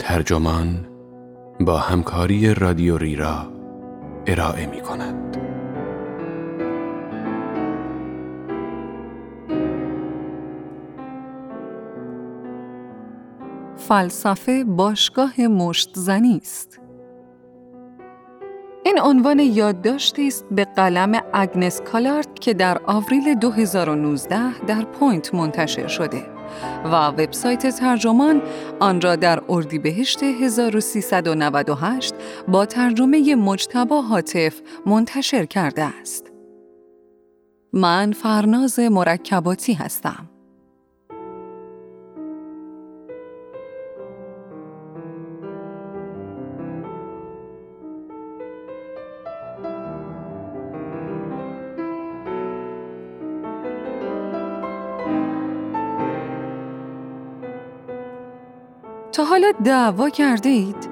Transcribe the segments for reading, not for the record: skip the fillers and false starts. ترجمان با همکاری رادیو ریرا ارائه می کند. فلسفه باشگاه مشت‌زنی است. این عنوان یادداشتی است به قلم اگنس کالارد که در آوریل 2019 در پوینت منتشر شده و وبسایت ترجمان آن را در اردیبهشت 1398 با ترجمه مجتبی هاتف منتشر کرده است. من فرناز مرکباتی هستم. تا حالا دعوا کرده اید؟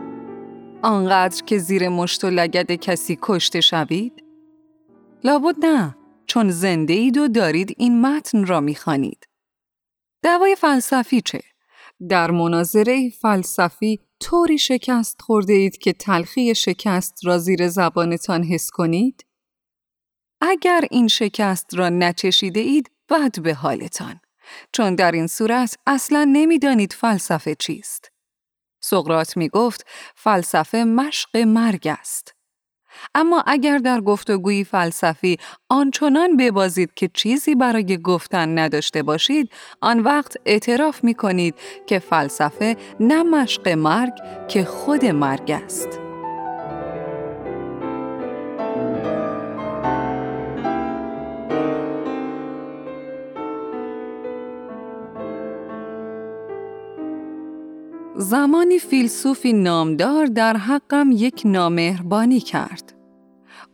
آنقدر که زیر مشت و لگد کسی کشته شوید؟ لابد نه، چون زنده اید و دارید این متن را می‌خوانید. دعوای فلسفی چه؟ در مناظره فلسفی طوری شکست خورده اید که تلخی شکست را زیر زبانتان حس کنید؟ اگر این شکست را نچشیده اید، بد به حالتان. چون در این صورت اصلاً نمی‌دانید فلسفه چیست. سقراط می‌گفت فلسفه مشق مرگ است. اما اگر در گفتگوی فلسفی آنچنان ببازید که چیزی برای گفتن نداشته باشید، آن وقت اعتراف می‌کنید که فلسفه نه مشق مرگ که خود مرگ است. زمانی فیلسوفی نامدار در حقم یک نامهربانی کرد.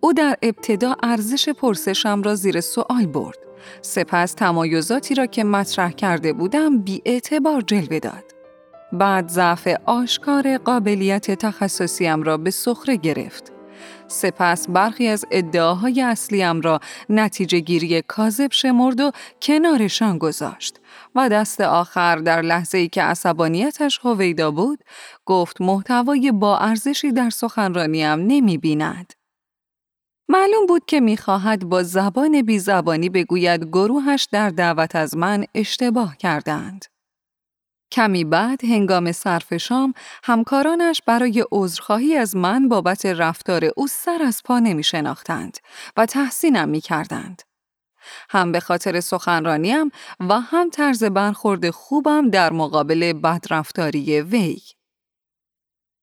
او در ابتدا ارزش پرسشم را زیر سوال برد. سپس تمایزاتی را که مطرح کرده بودم بی‌اعتبار جلوه داد. بعد ضعف آشکار قابلیت تخصصیم را به سخره گرفت. سپس برخی از ادعاهای اصلیم را نتیجه گیری کاذب شمرد و کنارشان گذاشت و دست آخر در لحظه‌ای که عصبانیتش هویدا بود گفت محتوای با ارزشی در سخنرانیم نمی‌بیند. معلوم بود که می‌خواهد با زبان بی زبانی بگوید گروهش در دعوت از من اشتباه کردند. کمی بعد هنگام صرف شام همکارانش برای عذرخواهی از من بابت رفتار او سر از پا نمی‌شناختند و تحسینم می‌کردند. هم به خاطر سخنرانیم و هم طرز برخورد خوبم در مقابل بدرفتاری وی.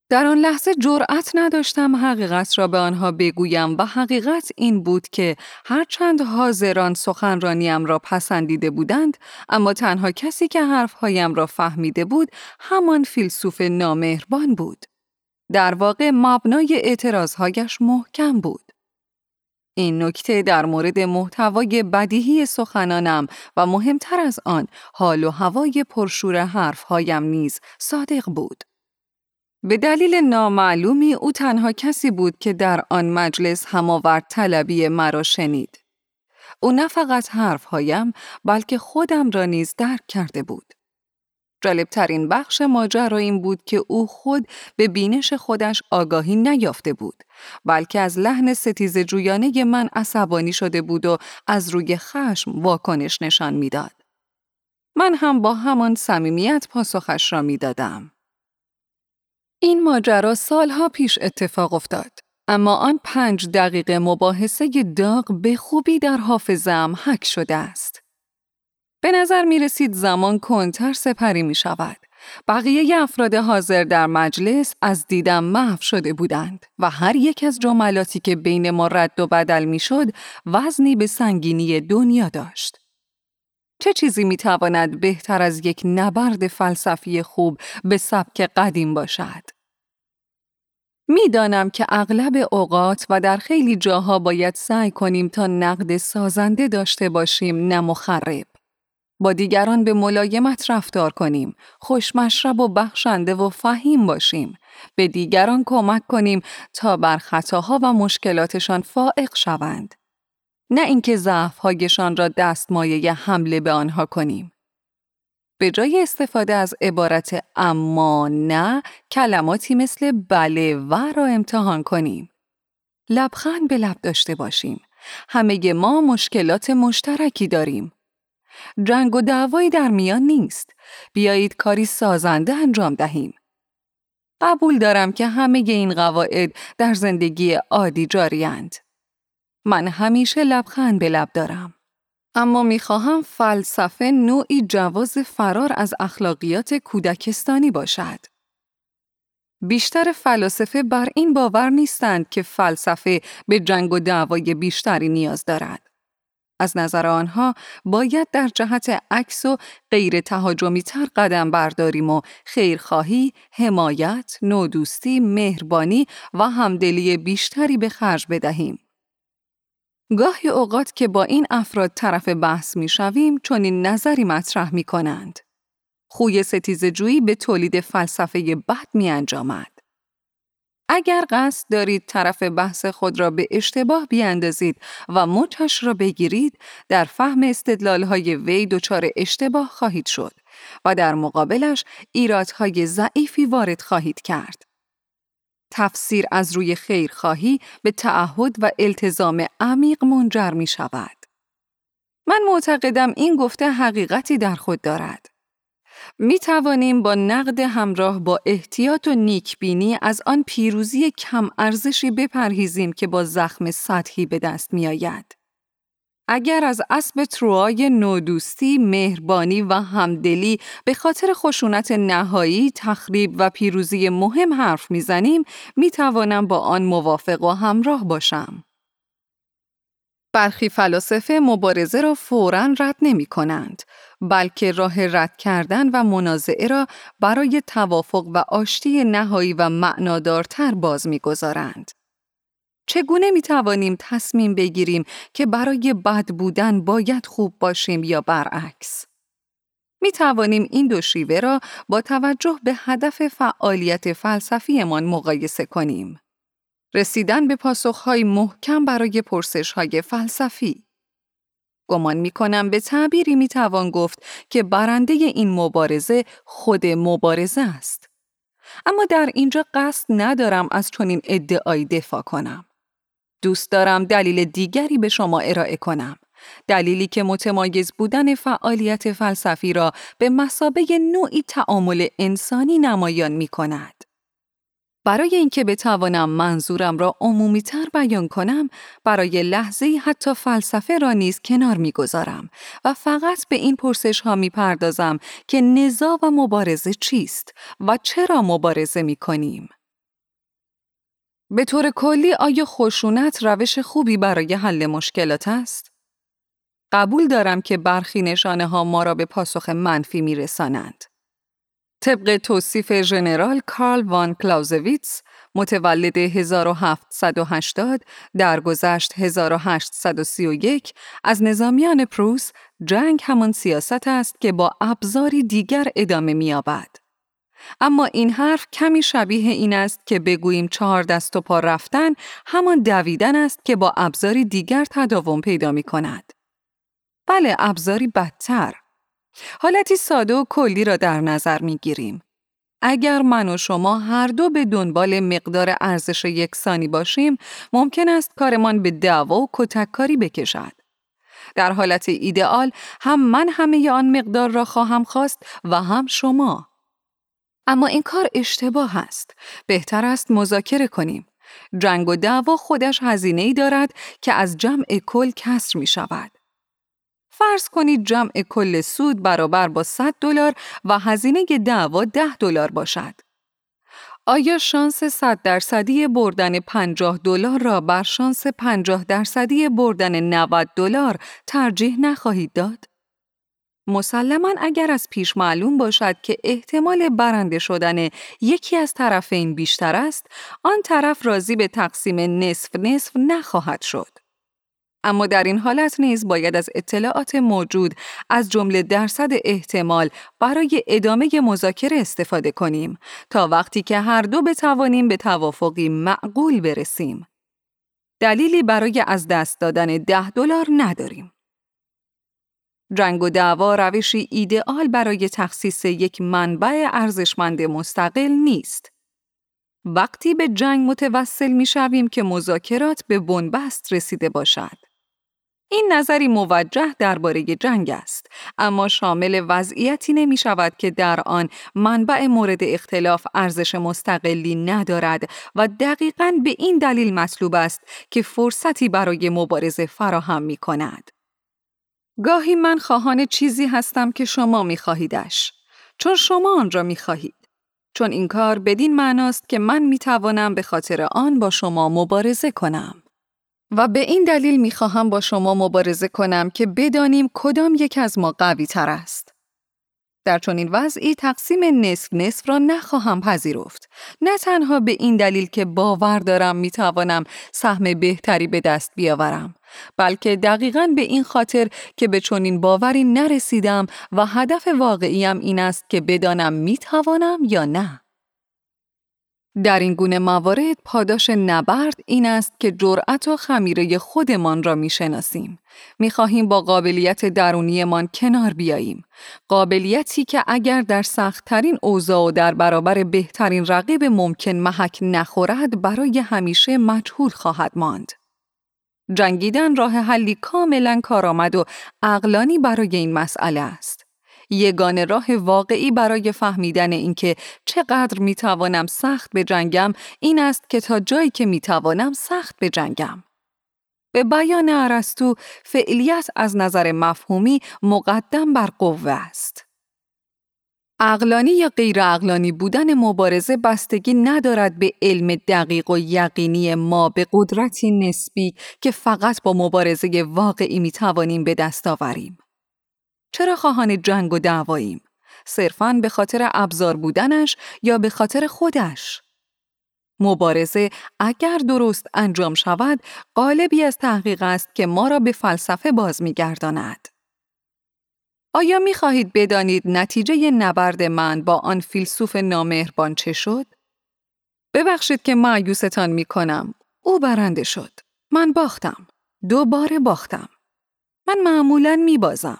در آن لحظه جرأت نداشتم حقیقت را به آنها بگویم و حقیقت این بود که هرچند حاضران سخنرانیم را پسندیده بودند، اما تنها کسی که حرفهایم را فهمیده بود همان فیلسوف نامهربان بود. در واقع مبنای اعتراضهایش محکم بود. این نکته در مورد محتوای بدیهی سخنانم و مهمتر از آن حال و هوای پرشور حرفهایم نیز صادق بود. به دلیل نامعلومی او تنها کسی بود که در آن مجلس هماورد طلبی مرا شنید. او نه فقط حرفهایم بلکه خودم را نیز درک کرده بود. جالبترین بخش ماجرا این بود که او خود به بینش خودش آگاهی نیافته بود، بلکه از لحن ستیزه‌جویانه من عصبانی شده بود و از روی خشم واکنش نشان میداد. من هم با همان صمیمیت پاسخش را میدادم. این ماجرا سالها پیش اتفاق افتاد، اما آن 5 دقیقه مباحثه داغ به خوبی در حافظه‌ام حک شده است. به نظر می رسید زمان کنتر سپری می شود. بقیه افراد حاضر در مجلس از دیدم محو شده بودند و هر یک از جملاتی که بین ما رد و بدل می شد وزنی به سنگینی دنیا داشت. چه چیزی می تواند بهتر از یک نبرد فلسفی خوب به سبک قدیم باشد؟ میدانم که اغلب اوقات و در خیلی جاها باید سعی کنیم تا نقد سازنده داشته باشیم نه مخرب. با دیگران به ملایمت رفتار کنیم، خوشمشرب و بخشنده و فهیم باشیم، به دیگران کمک کنیم تا بر خطاها و مشکلاتشان فائق شوند. نه اینکه ضعف‌هایشان را دستمایه حمله به آنها کنیم. به جای استفاده از عبارت اما نه، کلماتی مثل بله و را امتحان کنیم. لبخند به لب داشته باشیم. همه ما مشکلات مشترکی داریم. جنگ و دعوایی در میان نیست. بیایید کاری سازنده انجام دهیم. قبول دارم که همه این قواعد در زندگی عادی جاری‌اند. من همیشه لبخند به لب دارم. اما می‌خواهم فلسفه نوعی جواز فرار از اخلاقیات کودکستانی باشد. بیشتر فلاسفه بر این باور نیستند که فلسفه به جنگ و دعوای بیشتری نیاز دارد. از نظر آنها باید در جهت عکس و غیر تهاجمی تر قدم برداریم و خیرخواهی، حمایت، نودوستی، مهربانی و همدلی بیشتری به خرج بدهیم. گاهی اوقات که با این افراد طرف بحث می‌شویم چنین نظری مطرح می‌کنند. خوی ستیزه‌جویی به تولید فلسفه بد می‌انجامد. اگر قصد دارید طرف بحث خود را به اشتباه بیاندازید و مچش را بگیرید، در فهم استدلال‌های وی دچار اشتباه خواهید شد و در مقابلش ایرادهای ضعیفی وارد خواهید کرد. تفسیر از روی خیرخواهی به تعهد و التزام عمیق منجر می شود. من معتقدم این گفته حقیقتی در خود دارد. می توانیم با نقد همراه با احتیاط و نیکبینی از آن پیروزی کم ارزشی بپرهیزیم که با زخم سطحی به دست می آید. اگر از اسب تروای نودوستی، مهربانی و همدلی به خاطر خشونت نهایی، تخریب و پیروزی مهم حرف میزنیم، میتوانم با آن موافق و همراه باشم. برخی فلاسفه مبارزه را فوراً رد نمی کنند، بلکه راه رد کردن و منازعه را برای توافق و آشتی نهایی و معنادارتر باز می گذارند. چگونه می توانیم تصمیم بگیریم که برای بد بودن باید خوب باشیم یا برعکس؟ می توانیم این دو شیوه را با توجه به هدف فعالیت فلسفیمان مقایسه کنیم. رسیدن به پاسخهای محکم برای پرسشهای فلسفی. گمان می کنم به تعبیری می توان گفت که برنده این مبارزه خود مبارزه است. اما در اینجا قصد ندارم از چنین ادعایی دفاع کنم. دوست دارم دلیل دیگری به شما ارائه کنم. دلیلی که متمایز بودن فعالیت فلسفی را به مثابه نوعی تعامل انسانی نمایان می کند. برای اینکه بتوانم منظورم را عمومی‌تر بیان کنم، برای لحظه‌ای حتی فلسفه را نیز کنار می‌گذارم و فقط به این پرسش‌ها می‌پردازم که نزاع و مبارزه چیست و چرا مبارزه می‌کنیم. به طور کلی آیا خشونت روش خوبی برای حل مشکلات است؟ قبول دارم که برخی نشانه‌ها ما را به پاسخ منفی می‌رسانند. طبق توصیف ژنرال کارل وان کلاوزویتس، متولد 1780، درگذشت 1831، از نظامیان پروس، جنگ همان سیاست است که با ابزاری دیگر ادامه می‌یابد. اما این حرف کمی شبیه این است که بگوییم 4 دست و پا رفتن همان دویدن است که با ابزاری دیگر تداوم پیدا می‌کند. بله، ابزاری بدتر. حالتی ساده و کلی را در نظر می گیریم. اگر من و شما هر دو به دنبال مقدار ارزش یکسانی باشیم، ممکن است کارمان به دعوا و کتککاری بکشد. در حالت ایدئال هم من همه آن مقدار را خواهم خواست و هم شما. اما این کار اشتباه است. بهتر است مذاکره کنیم. جنگ و دعوا خودش هزینه‌ای دارد که از جمع کل کسر می شود. فرض کنید جمع کل سود برابر با $100 و هزینه دعوا $10 باشد. آیا شانس 100% بردن $50 را بر شانس 50% بردن $90 ترجیح نخواهید داد؟ مسلماً اگر از پیش معلوم باشد که احتمال برنده شدن یکی از طرفین بیشتر است، آن طرف راضی به تقسیم نصف نصف نخواهد شد. اما در این حالت نیز باید از اطلاعات موجود از جمله درصد احتمال برای ادامه مذاکره استفاده کنیم تا وقتی که هر دو بتوانیم به توافقی معقول برسیم. دلیلی برای از دست دادن $10 نداریم. جنگ و دعوا روشی ایدئال برای تخصیص یک منبع ارزشمند مستقل نیست. وقتی به جنگ متوسل می شویم که مذاکرات به بنبست رسیده باشد. این نظری موجه درباره جنگ است، اما شامل وضعیتی نمی شود که در آن منبع مورد اختلاف ارزش مستقلی ندارد و دقیقاً به این دلیل مطلوب است که فرصتی برای مبارزه فراهم می کند. گاهی من خواهان چیزی هستم که شما می خواهیدش، چون شما آن را می خواهید. چون این کار بدین معناست که من می توانم به خاطر آن با شما مبارزه کنم. و به این دلیل می خواهم با شما مبارزه کنم که بدانیم کدام یک از ما قوی تر است. در چنین وضعی تقسیم نصف نصف را نخواهم پذیرفت. نه تنها به این دلیل که باور دارم می توانم سهم بهتری به دست بیاورم، بلکه دقیقاً به این خاطر که به چنین باوری نرسیدم و هدف واقعیم این است که بدانم می توانم یا نه. در این گونه موارد پاداش نبرد این است که جرأت و خمیره خودمان را میشناسیم. میخواهیم با قابلیت درونیمان کنار بیاییم، قابلیتی که اگر در سختترین اوضاع و در برابر بهترین رقیب ممکن محک نخورد برای همیشه مجهول خواهد ماند. جنگیدن راه حلی کاملا کارآمد و عقلانی برای این مسئله است. یگانه راه واقعی برای فهمیدن اینکه چقدر میتوانم سخت بجنگم این است که تا جایی که میتوانم سخت بجنگم. به بیان ارسطو، فعلیت از نظر مفهومی مقدم بر قوه است. عقلانی یا غیر عقلانی بودن مبارزه بستگی ندارد به علم دقیق و یقینی ما به قدرتی نسبی که فقط با مبارزه واقعی میتوانیم به دست آوریم. چرا خواهان جنگ و دعواییم؟ صرفاً به خاطر ابزار بودنش یا به خاطر خودش؟ مبارزه اگر درست انجام شود، قالبی از تحقیق است که ما را به فلسفه باز می‌گرداند. آیا می‌خواهید بدانید نتیجه نبرد من با آن فیلسوف نامهربان چه شد؟ ببخشید که مایوستان می‌کنم. او برنده شد. من باختم. دوباره باختم. من معمولاً می‌بازم.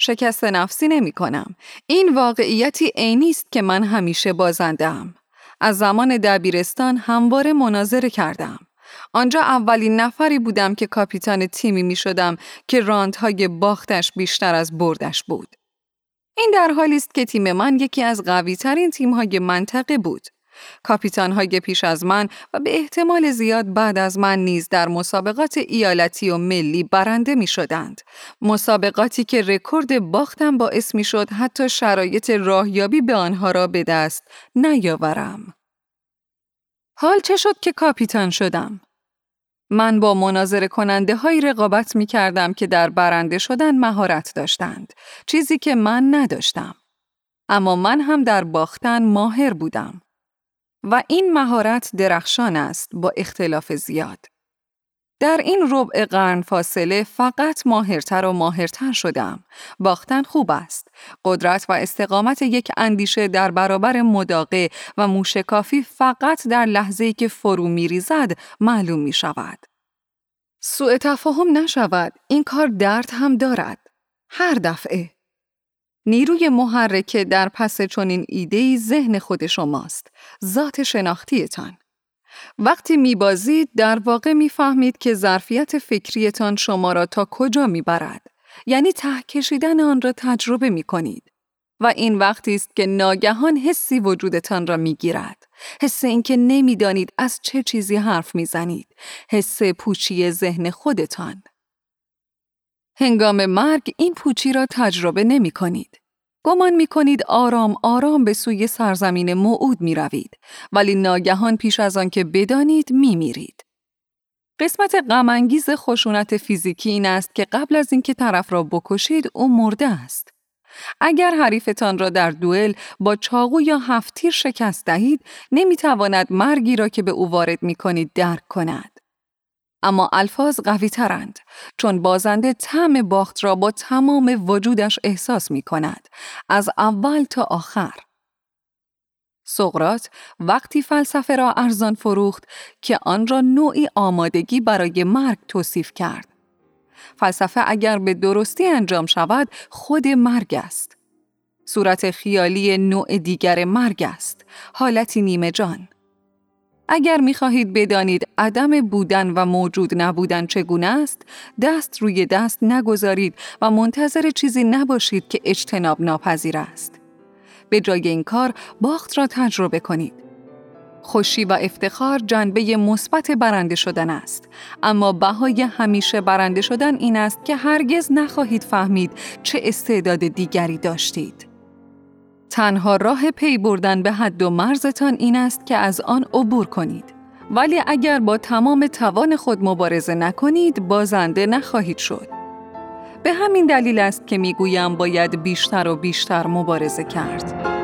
شکست نفسی نمی کنم. این واقعیتی عینی است که من همیشه بازنده‌ام. از زمان دبیرستان همواره مناظره کردم. آنجا اولین نفری بودم که کاپیتان تیمی می شدم که راندهای باختش بیشتر از بردش بود. این در حالی است که تیم من یکی از قوی ترین تیم‌های منطقه بود. کاپیتان‌های پیش از من و به احتمال زیاد بعد از من نیز در مسابقات ایالتی و ملی برنده می شدند. مسابقاتی که رکورد باختم باعث می شد حتی شرایط راهیابی به آنها را به دست نیاورم. حال چه شد که کاپیتان شدم؟ من با مناظره کننده های رقابت می کردم که در برنده شدن مهارت داشتند، چیزی که من نداشتم. اما من هم در باختن ماهر بودم. و این مهارت درخشان است با اختلاف زیاد. در این ربع قرن فاصله فقط ماهرتر و ماهرتر شدم. باختن خوب است. قدرت و استقامت یک اندیشه در برابر مداقه و موشکافی فقط در لحظه‌ای که فرو می‌ریزد معلوم می شود. سوء تفاهم نشود، این کار درد هم دارد. هر دفعه. نیروی محرکه در پس چنین ایده‌ای ذهن خود شماست، ذات شناختیتان. وقتی می‌بازید در واقع می‌فهمید که ظرفیت فکریتان شما را تا کجا می‌برد، یعنی ته کشیدن آن را تجربه می‌کنید. و این وقتی است که ناگهان حسی وجودتان را می‌گیرد، حس اینکه نمی‌دانید از چه چیزی حرف می‌زنید، حس پوچی ذهن خودتان. هنگام مرگ این پوچی را تجربه نمی کنید. گمان می کنید آرام آرام به سوی سرزمین موعود می روید، ولی ناگهان پیش از آن که بدانید می میرید. قسمت غم انگیز خشونت فیزیکی این است که قبل از اینکه طرف را بکشید او مرده است. اگر حریفتان را در دوئل با چاقو یا 7 تیر شکست دهید، نمی تواند مرگی را که به او وارد می کنید درک کند. اما الفاظ قوی ترند، چون بازنده طعم باخت را با تمام وجودش احساس می کند، از اول تا آخر. سقراط وقتی فلسفه را ارزان فروخت که آن را نوعی آمادگی برای مرگ توصیف کرد. فلسفه اگر به درستی انجام شود خود مرگ است. صورت خیالی نوع دیگر مرگ است، حالتی نیمه جان. اگر می‌خواهید بدانید عدم بودن و موجود نبودن چگونه است، دست روی دست نگذارید و منتظر چیزی نباشید که اجتناب ناپذیر است. به جای این کار، باخت را تجربه کنید. خوشی و افتخار جنبه مثبت برنده شدن است، اما بهای همیشه برنده شدن این است که هرگز نخواهید فهمید چه استعداد دیگری داشتید. تنها راه پی بردن به حد و مرزتان این است که از آن عبور کنید. ولی اگر با تمام توان خود مبارزه نکنید، بازنده نخواهید شد. به همین دلیل است که میگویم باید بیشتر و بیشتر مبارزه کرد.